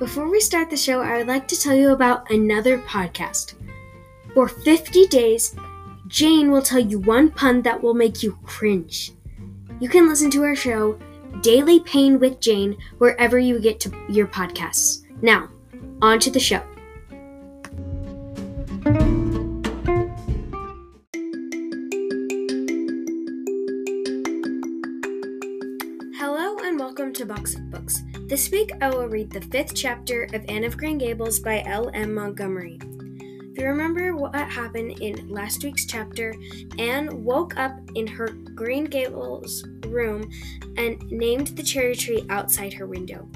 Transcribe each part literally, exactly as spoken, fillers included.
Before we start the show, I would like to tell you about another podcast. For fifty days, Jane will tell you one pun that will make you cringe. You can listen to our show, Daily Pain with Jane, wherever you get to your podcasts. Now, on to the show. Hello and welcome to Box of Books. This week I will read the fifth chapter of Anne of Green Gables by L M Montgomery. If you remember what happened in last week's chapter, Anne woke up in her Green Gables room and named the cherry tree outside her window.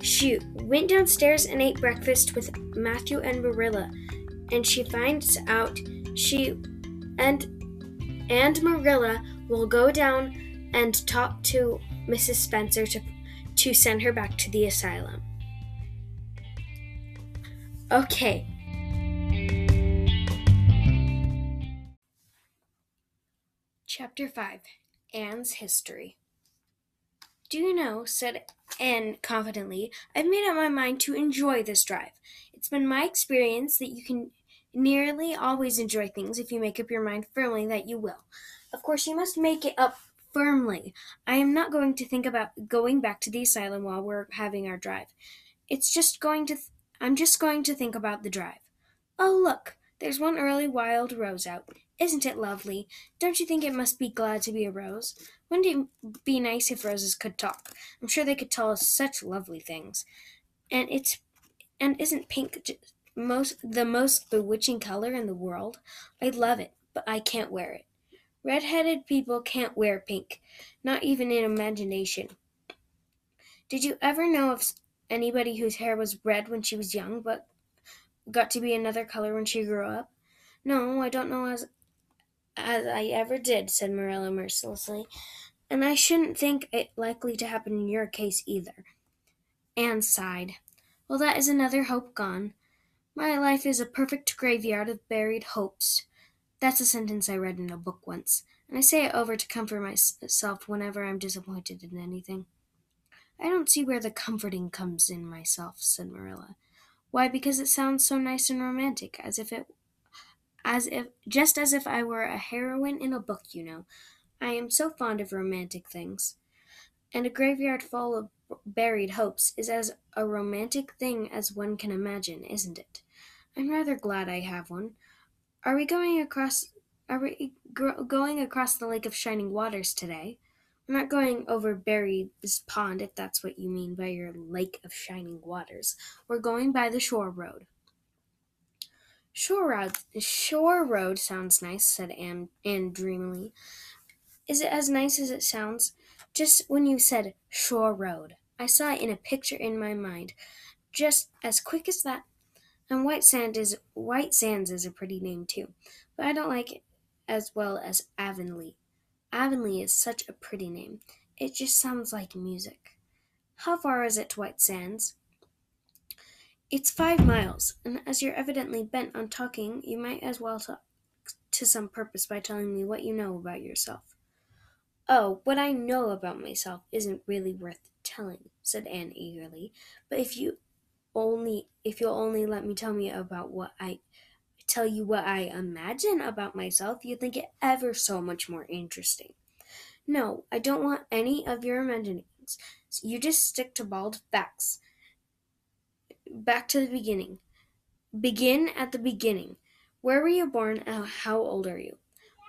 She went downstairs and ate breakfast with Matthew and Marilla, and she finds out she and, and Marilla will go down and talk to Missus Spencer to, to send her back to the asylum. Okay. Chapter five, Anne's History. "Do you know," said Anne confidently, "I've made up my mind to enjoy this drive. It's been my experience that you can nearly always enjoy things if you make up your mind firmly that you will. Of course, you must make it up firmly. I am not going to think about going back to the asylum while we're having our drive. It's just going to, th- I'm just going to think about the drive. Oh, look, there's one early wild rose out. Isn't it lovely? Don't you think it must be glad to be a rose? Wouldn't it be nice if roses could talk? I'm sure they could tell us such lovely things. And it's and isn't pink just most the most bewitching color in the world? I love it, but I can't wear it. Red-headed people can't wear pink, not even in imagination. Did you ever know of anybody whose hair was red when she was young, but got to be another color when she grew up? No, I don't know as... As I ever did," said Marilla mercilessly, "and I shouldn't think it likely to happen in your case either." Anne sighed. "Well, that is another hope gone. My life is a perfect graveyard of buried hopes. That's a sentence I read in a book once, and I say it over to comfort myself whenever I'm disappointed in anything." "I don't see where the comforting comes in myself," said Marilla. "Why, because it sounds so nice and romantic, as if it As if, just as if I were a heroine in a book, you know. I am so fond of romantic things. And a graveyard full of buried hopes is as a romantic thing as one can imagine, isn't it? I'm rather glad I have one. Are we going across? Are we gro- going across the Lake of Shining Waters today? We're not going over Barry's pond, if that's what you mean by your Lake of Shining Waters. We're going by the shore road." Shore road, shore road sounds nice," said Anne, Anne dreamily. "Is it as nice as it sounds? Just when you said shore road, I saw it in a picture in my mind, just as quick as that. And White Sand is White Sands is a pretty name too, but I don't like it as well as Avonlea. Avonlea is such a pretty name. It just sounds like music. How far is it to White Sands?" "It's five miles, and as you're evidently bent on talking, you might as well talk to some purpose by telling me what you know about yourself." "Oh, what I know about myself isn't really worth telling," said Anne eagerly. "But if you only, if you'll only let me tell me about what I, tell you what I imagine about myself, you'd think it ever so much more interesting." "No, I don't want any of your imaginings. So you just stick to bald facts. Back to the beginning. Begin at the beginning. Where were you born, and how old are you?"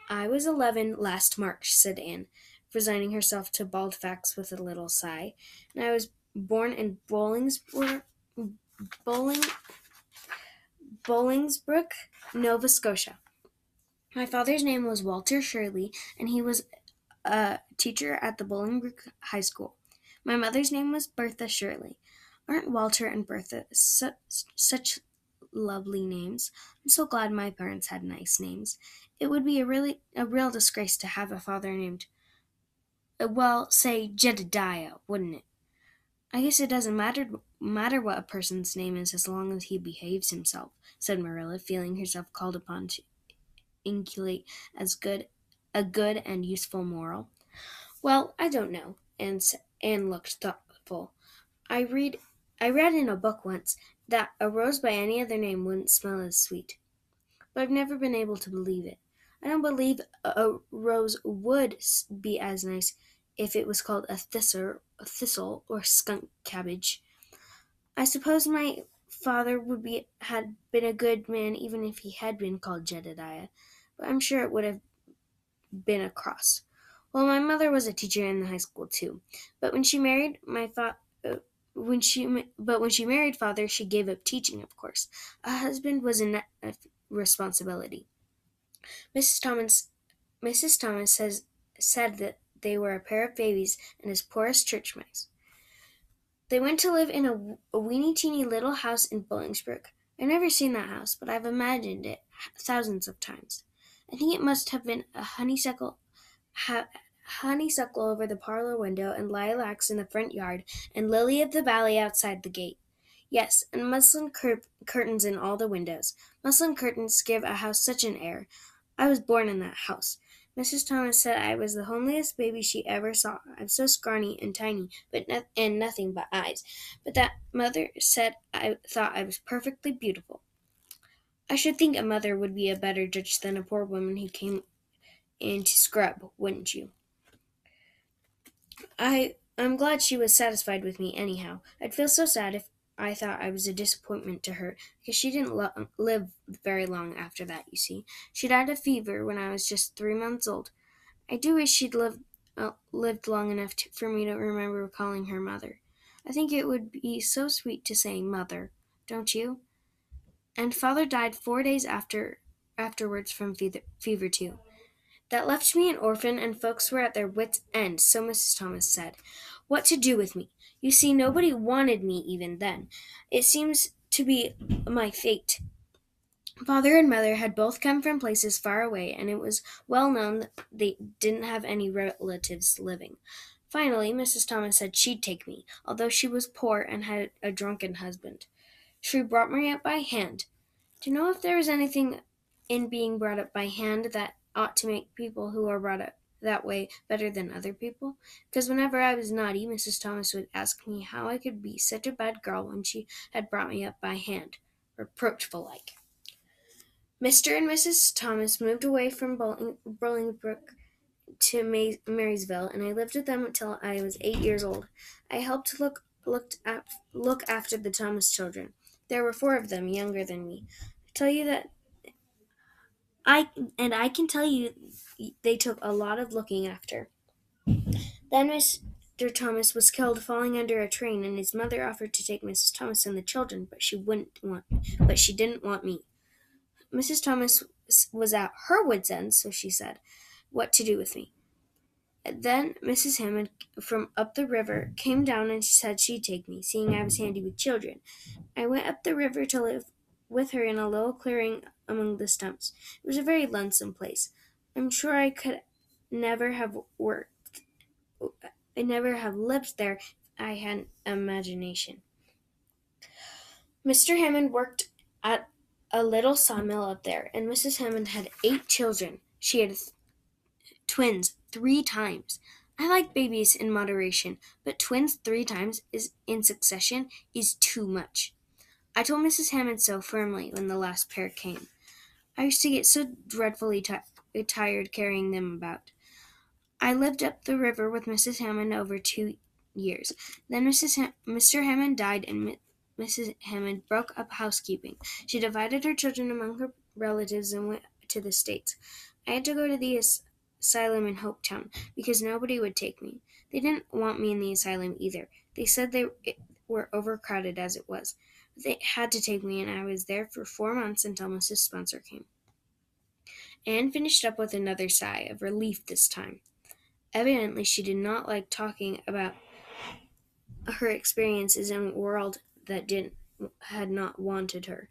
"I was eleven last March," said Anne, resigning herself to bald facts with a little sigh. "And I was born in Bolingbroke, Boling, Bolingbroke, Nova Scotia. My father's name was Walter Shirley, and he was a teacher at the Bolingbroke High School. My mother's name was Bertha Shirley." "Aren't Walter and Bertha su- such lovely names? I'm so glad my parents had nice names. It would be a really a real disgrace to have a father named, well, say Jedediah, wouldn't it? I guess it doesn't matter matter what a person's name is as long as he behaves himself," said Marilla, feeling herself called upon to inculcate as good a good and useful moral. "Well, I don't know," and Anne looked thoughtful. I read I read in a book once that a rose by any other name wouldn't smell as sweet, but I've never been able to believe it. I don't believe a rose would be as nice if it was called a thistle, a thistle or skunk cabbage. I suppose my father would be had been a good man even if he had been called Jedediah, but I'm sure it would have been a cross. Well, my mother was a teacher in the high school too, but when she married my father, uh, when she but when she married father, she gave up teaching. Of course, a husband was a responsibility. Missus Thomas, Missus Thomas says said that they were a pair of babies and as poor as church mice. They went to live in a, a weeny teeny little house in Bolingbroke. I've never seen that house, but I've imagined it thousands of times. I think it must have been a honeysuckle, ha, honeysuckle over the parlor window, and lilacs in the front yard, and lily of the valley outside the gate. Yes, and muslin cur- curtains in all the windows. Muslin curtains give a house such an air. I was born in that house. Missus Thomas said I was the homeliest baby she ever saw. I'm so scrawny and tiny, but no- and nothing but eyes. But that mother said I thought I was perfectly beautiful. I should think a mother would be a better judge than a poor woman who came in to scrub, wouldn't you? I, I'm glad she was satisfied with me anyhow. I'd feel so sad if I thought I was a disappointment to her, because she didn't lo- live very long after that, you see. She died of fever when I was just three months old. I do wish she'd lived, uh, lived long enough to, for me to remember calling her mother. I think it would be so sweet to say mother, don't you? And father died four days after afterwards from fever, fever too. That left me an orphan, and folks were at their wits' end, so Missus Thomas said. What to do with me? You see, nobody wanted me even then. It seems to be my fate. Father and mother had both come from places far away, and it was well known that they didn't have any relatives living. Finally, Missus Thomas said she'd take me, although she was poor and had a drunken husband. She brought me up by hand. Do you know if there is anything in being brought up by hand that ought to make people who are brought up that way better than other people? Because whenever I was naughty, Missus Thomas would ask me how I could be such a bad girl when she had brought me up by hand, reproachful like. Mister and Missus Thomas moved away from Boling- Bolingbroke to May- Marysville, and I lived with them until I was eight years old. I helped look looked at, look after the Thomas children. There were four of them, younger than me. I tell you that I and I can tell you they took a lot of looking after. Then Mister Thomas was killed falling under a train, and his mother offered to take Missus Thomas and the children, but she wouldn't want but she didn't want me. Missus Thomas was at her wits' end, so she said, what to do with me. Then Missus Hammond from up the river came down and she said she'd take me, seeing I was handy with children. I went up the river to live with her in a little clearing among the stumps. It was a very lonesome place. I'm sure I could never have worked. I never have lived there if I hadn't imagination. Mister Hammond worked at a little sawmill up there, and Missus Hammond had eight children. She had th- twins three times. I like babies in moderation, but twins three times is in succession is too much. I told Missus Hammond so firmly when the last pair came. I used to get so dreadfully t- tired carrying them about. I lived up the river with Missus Hammond over two years. Then Missus Ha- Mister Hammond died, and M- Missus Hammond broke up housekeeping. She divided her children among her relatives and went to the States. I had to go to the as- asylum in Hope Town because nobody would take me. They didn't want me in the asylum either. They said they were overcrowded as it was. They had to take me, and I was there for four months until Missus Spencer came. Anne finished up with another sigh of relief this time. Evidently, she did not like talking about her experiences in a world that didn't had not wanted her.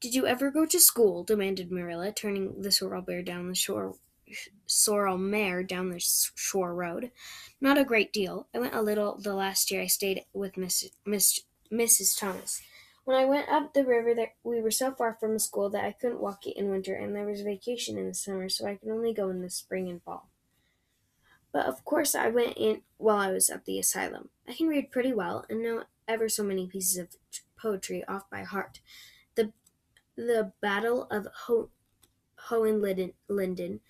Did you ever go to school? Demanded Marilla, turning the sorrel mare down the shore sorrel mare down the shore road. Not a great deal. I went a little the last year I stayed with Miss Miss Missus Thomas. When I went up the river, there, we were so far from school that I couldn't walk it in winter, and there was vacation in the summer, so I could only go in the spring and fall. But of course I went in while I was at the asylum. I can read pretty well, and know ever so many pieces of poetry off by heart. The the Battle of Ho- Hohenlinden,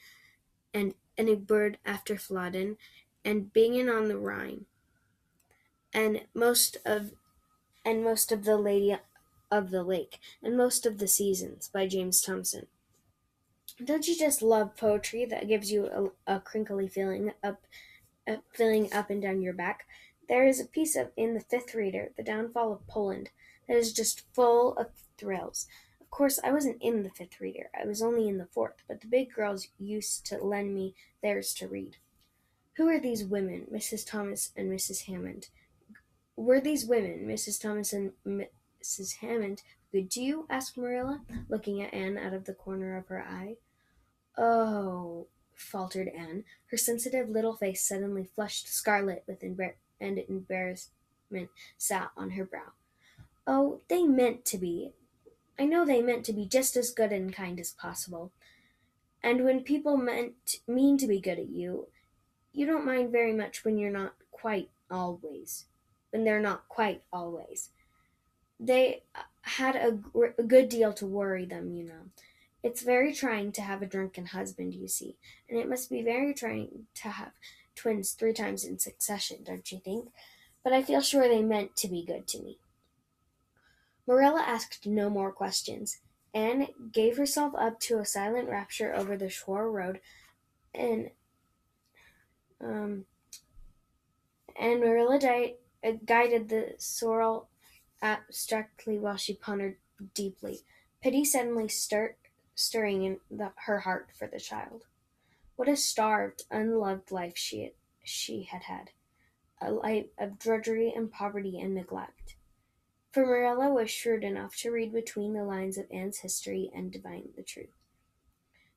and, and a bird after Flodden, and Bingen on the Rhine, and most of and most of The Lady of the Lake, and most of the Seasons by James Thompson. Don't you just love poetry that gives you a, a crinkly feeling up, uh, feeling up and down your back? There is a piece of in the fifth reader, The Downfall of Poland, that is just full of thrills. Of course, I wasn't in the fifth reader. I was only in the fourth, but the big girls used to lend me theirs to read. Who are these women, Missus Thomas and Missus Hammond? Were these women, Missus Thomas and Missus Hammond, good to you? Asked Marilla, looking at Anne out of the corner of her eye. Oh, faltered Anne, her sensitive little face suddenly flushed scarlet with embar- and embarrassment sat on her brow. Oh, they meant to be. I know they meant to be just as good and kind as possible. And when people meant mean to be good at you, you don't mind very much when you're not quite always. When they're not quite always. They had a, gr- a good deal to worry them, you know. It's very trying to have a drunken husband, you see, and it must be very trying to have twins three times in succession, don't you think? But I feel sure they meant to be good to me. Marilla asked no more questions. Anne gave herself up to a silent rapture over the shore road, and um, and Marilla di- uh, guided the sorrel abstractly while she pondered deeply, pity suddenly stir- stirring in the, her heart for the child. What a starved, unloved life she had, she had had, a life of drudgery and poverty and neglect. For Marilla was shrewd enough to read between the lines of Anne's history and divine the truth.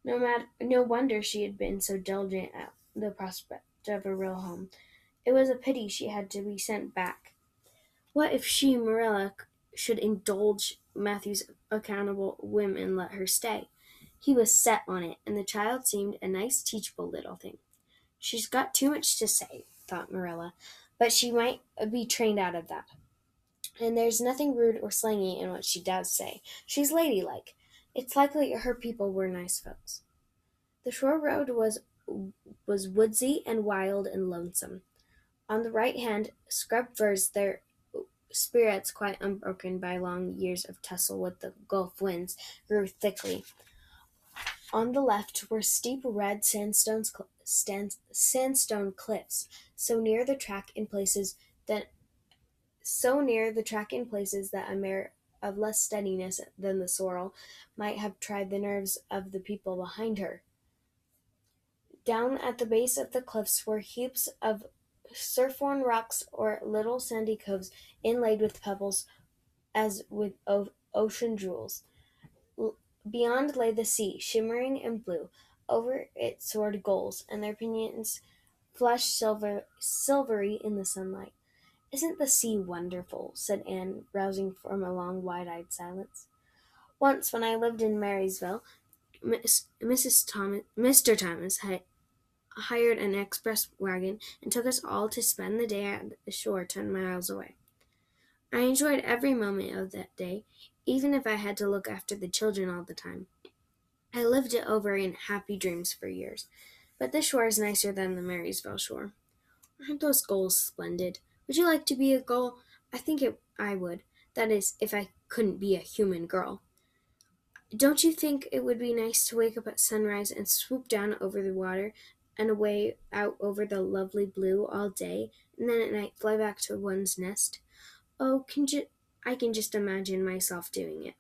No matter, no wonder she had been so diligent at the prospect of a real home. It was a pity she had to be sent back. What if she, Marilla, should indulge Matthew's accountable whim and let her stay? He was set on it, and the child seemed a nice, teachable little thing. She's got too much to say, thought Marilla, but she might be trained out of that. And there's nothing rude or slangy in what she does say. She's ladylike. It's likely her people were nice folks. The shore road was was woodsy and wild and lonesome. On the right hand, scrub firs there, spirits quite unbroken by long years of tussle with the gulf winds, grew thickly. On the left were steep red sandstone, cl- stand- sandstone cliffs, so near the track in places that so near the track in places that a mare of less steadiness than the sorrel might have tried the nerves of the people behind her. Down at the base of the cliffs were heaps of surf-worn rocks or little sandy coves inlaid with pebbles as with o- ocean jewels. L- beyond lay the sea, shimmering and blue. Over it soared gulls, and their pinions flashed silver- silvery in the sunlight. "Isn't the sea wonderful?" said Anne, rousing from a long, wide-eyed silence. "Once, when I lived in Marysville, Miss- Missus Thomas, Mister Thomas had hired an express wagon and took us all to spend the day at the shore ten miles away. I enjoyed every moment of that day, even if I had to look after the children all the time. I lived it over in happy dreams for years, but this shore is nicer than the Marysville shore. Aren't those gulls splendid? Would you like to be a gull? I think it, I would. That is, if I couldn't be a human girl. Don't you think it would be nice to wake up at sunrise and swoop down over the water and away out over the lovely blue all day, and then at night fly back to one's nest? Oh, can ju- I can just imagine myself doing it.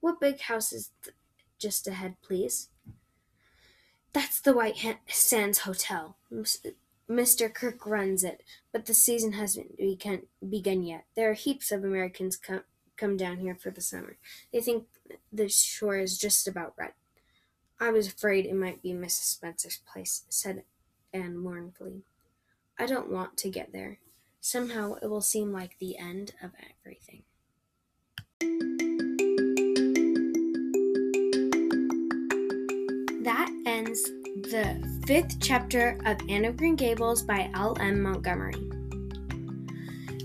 What big house is th- just ahead, please?" "That's the White ha- Sands Hotel. Mister Kirk runs it, but the season hasn't begun, begun yet. There are heaps of Americans come come down here for the summer. They think the shore is just about right." "I was afraid it might be Missus Spencer's place," said Anne mournfully. "I don't want to get there. Somehow it will seem like the end of everything." That ends the fifth chapter of Anne of Green Gables by L M Montgomery.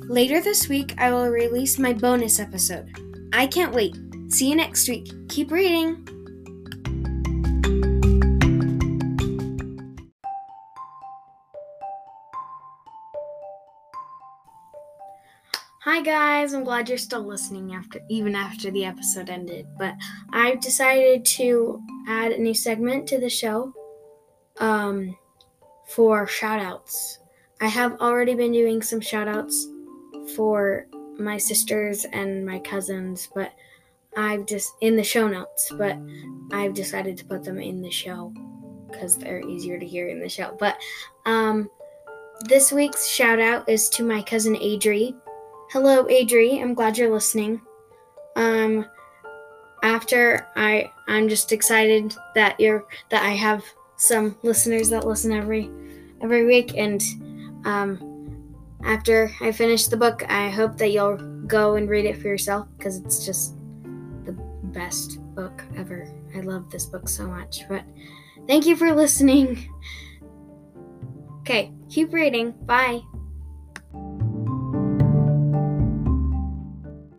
Later this week, I will release my bonus episode. I can't wait. See you next week. Keep reading. Hi guys, I'm glad you're still listening after even after the episode ended, but I've decided to add a new segment to the show um, for shout-outs. I have already been doing some shout-outs for my sisters and my cousins, but I've just in the show notes, but I've decided to put them in the show because they're easier to hear in the show. But um, this week's shout-out is to my cousin Adri. Hello, Adri. I'm glad you're listening. Um, after I, I'm just excited that you're that I have some listeners that listen every every week. And um, after I finish the book, I hope that you'll go and read it for yourself because it's just the best book ever. I love this book so much. But thank you for listening. Okay, keep reading. Bye.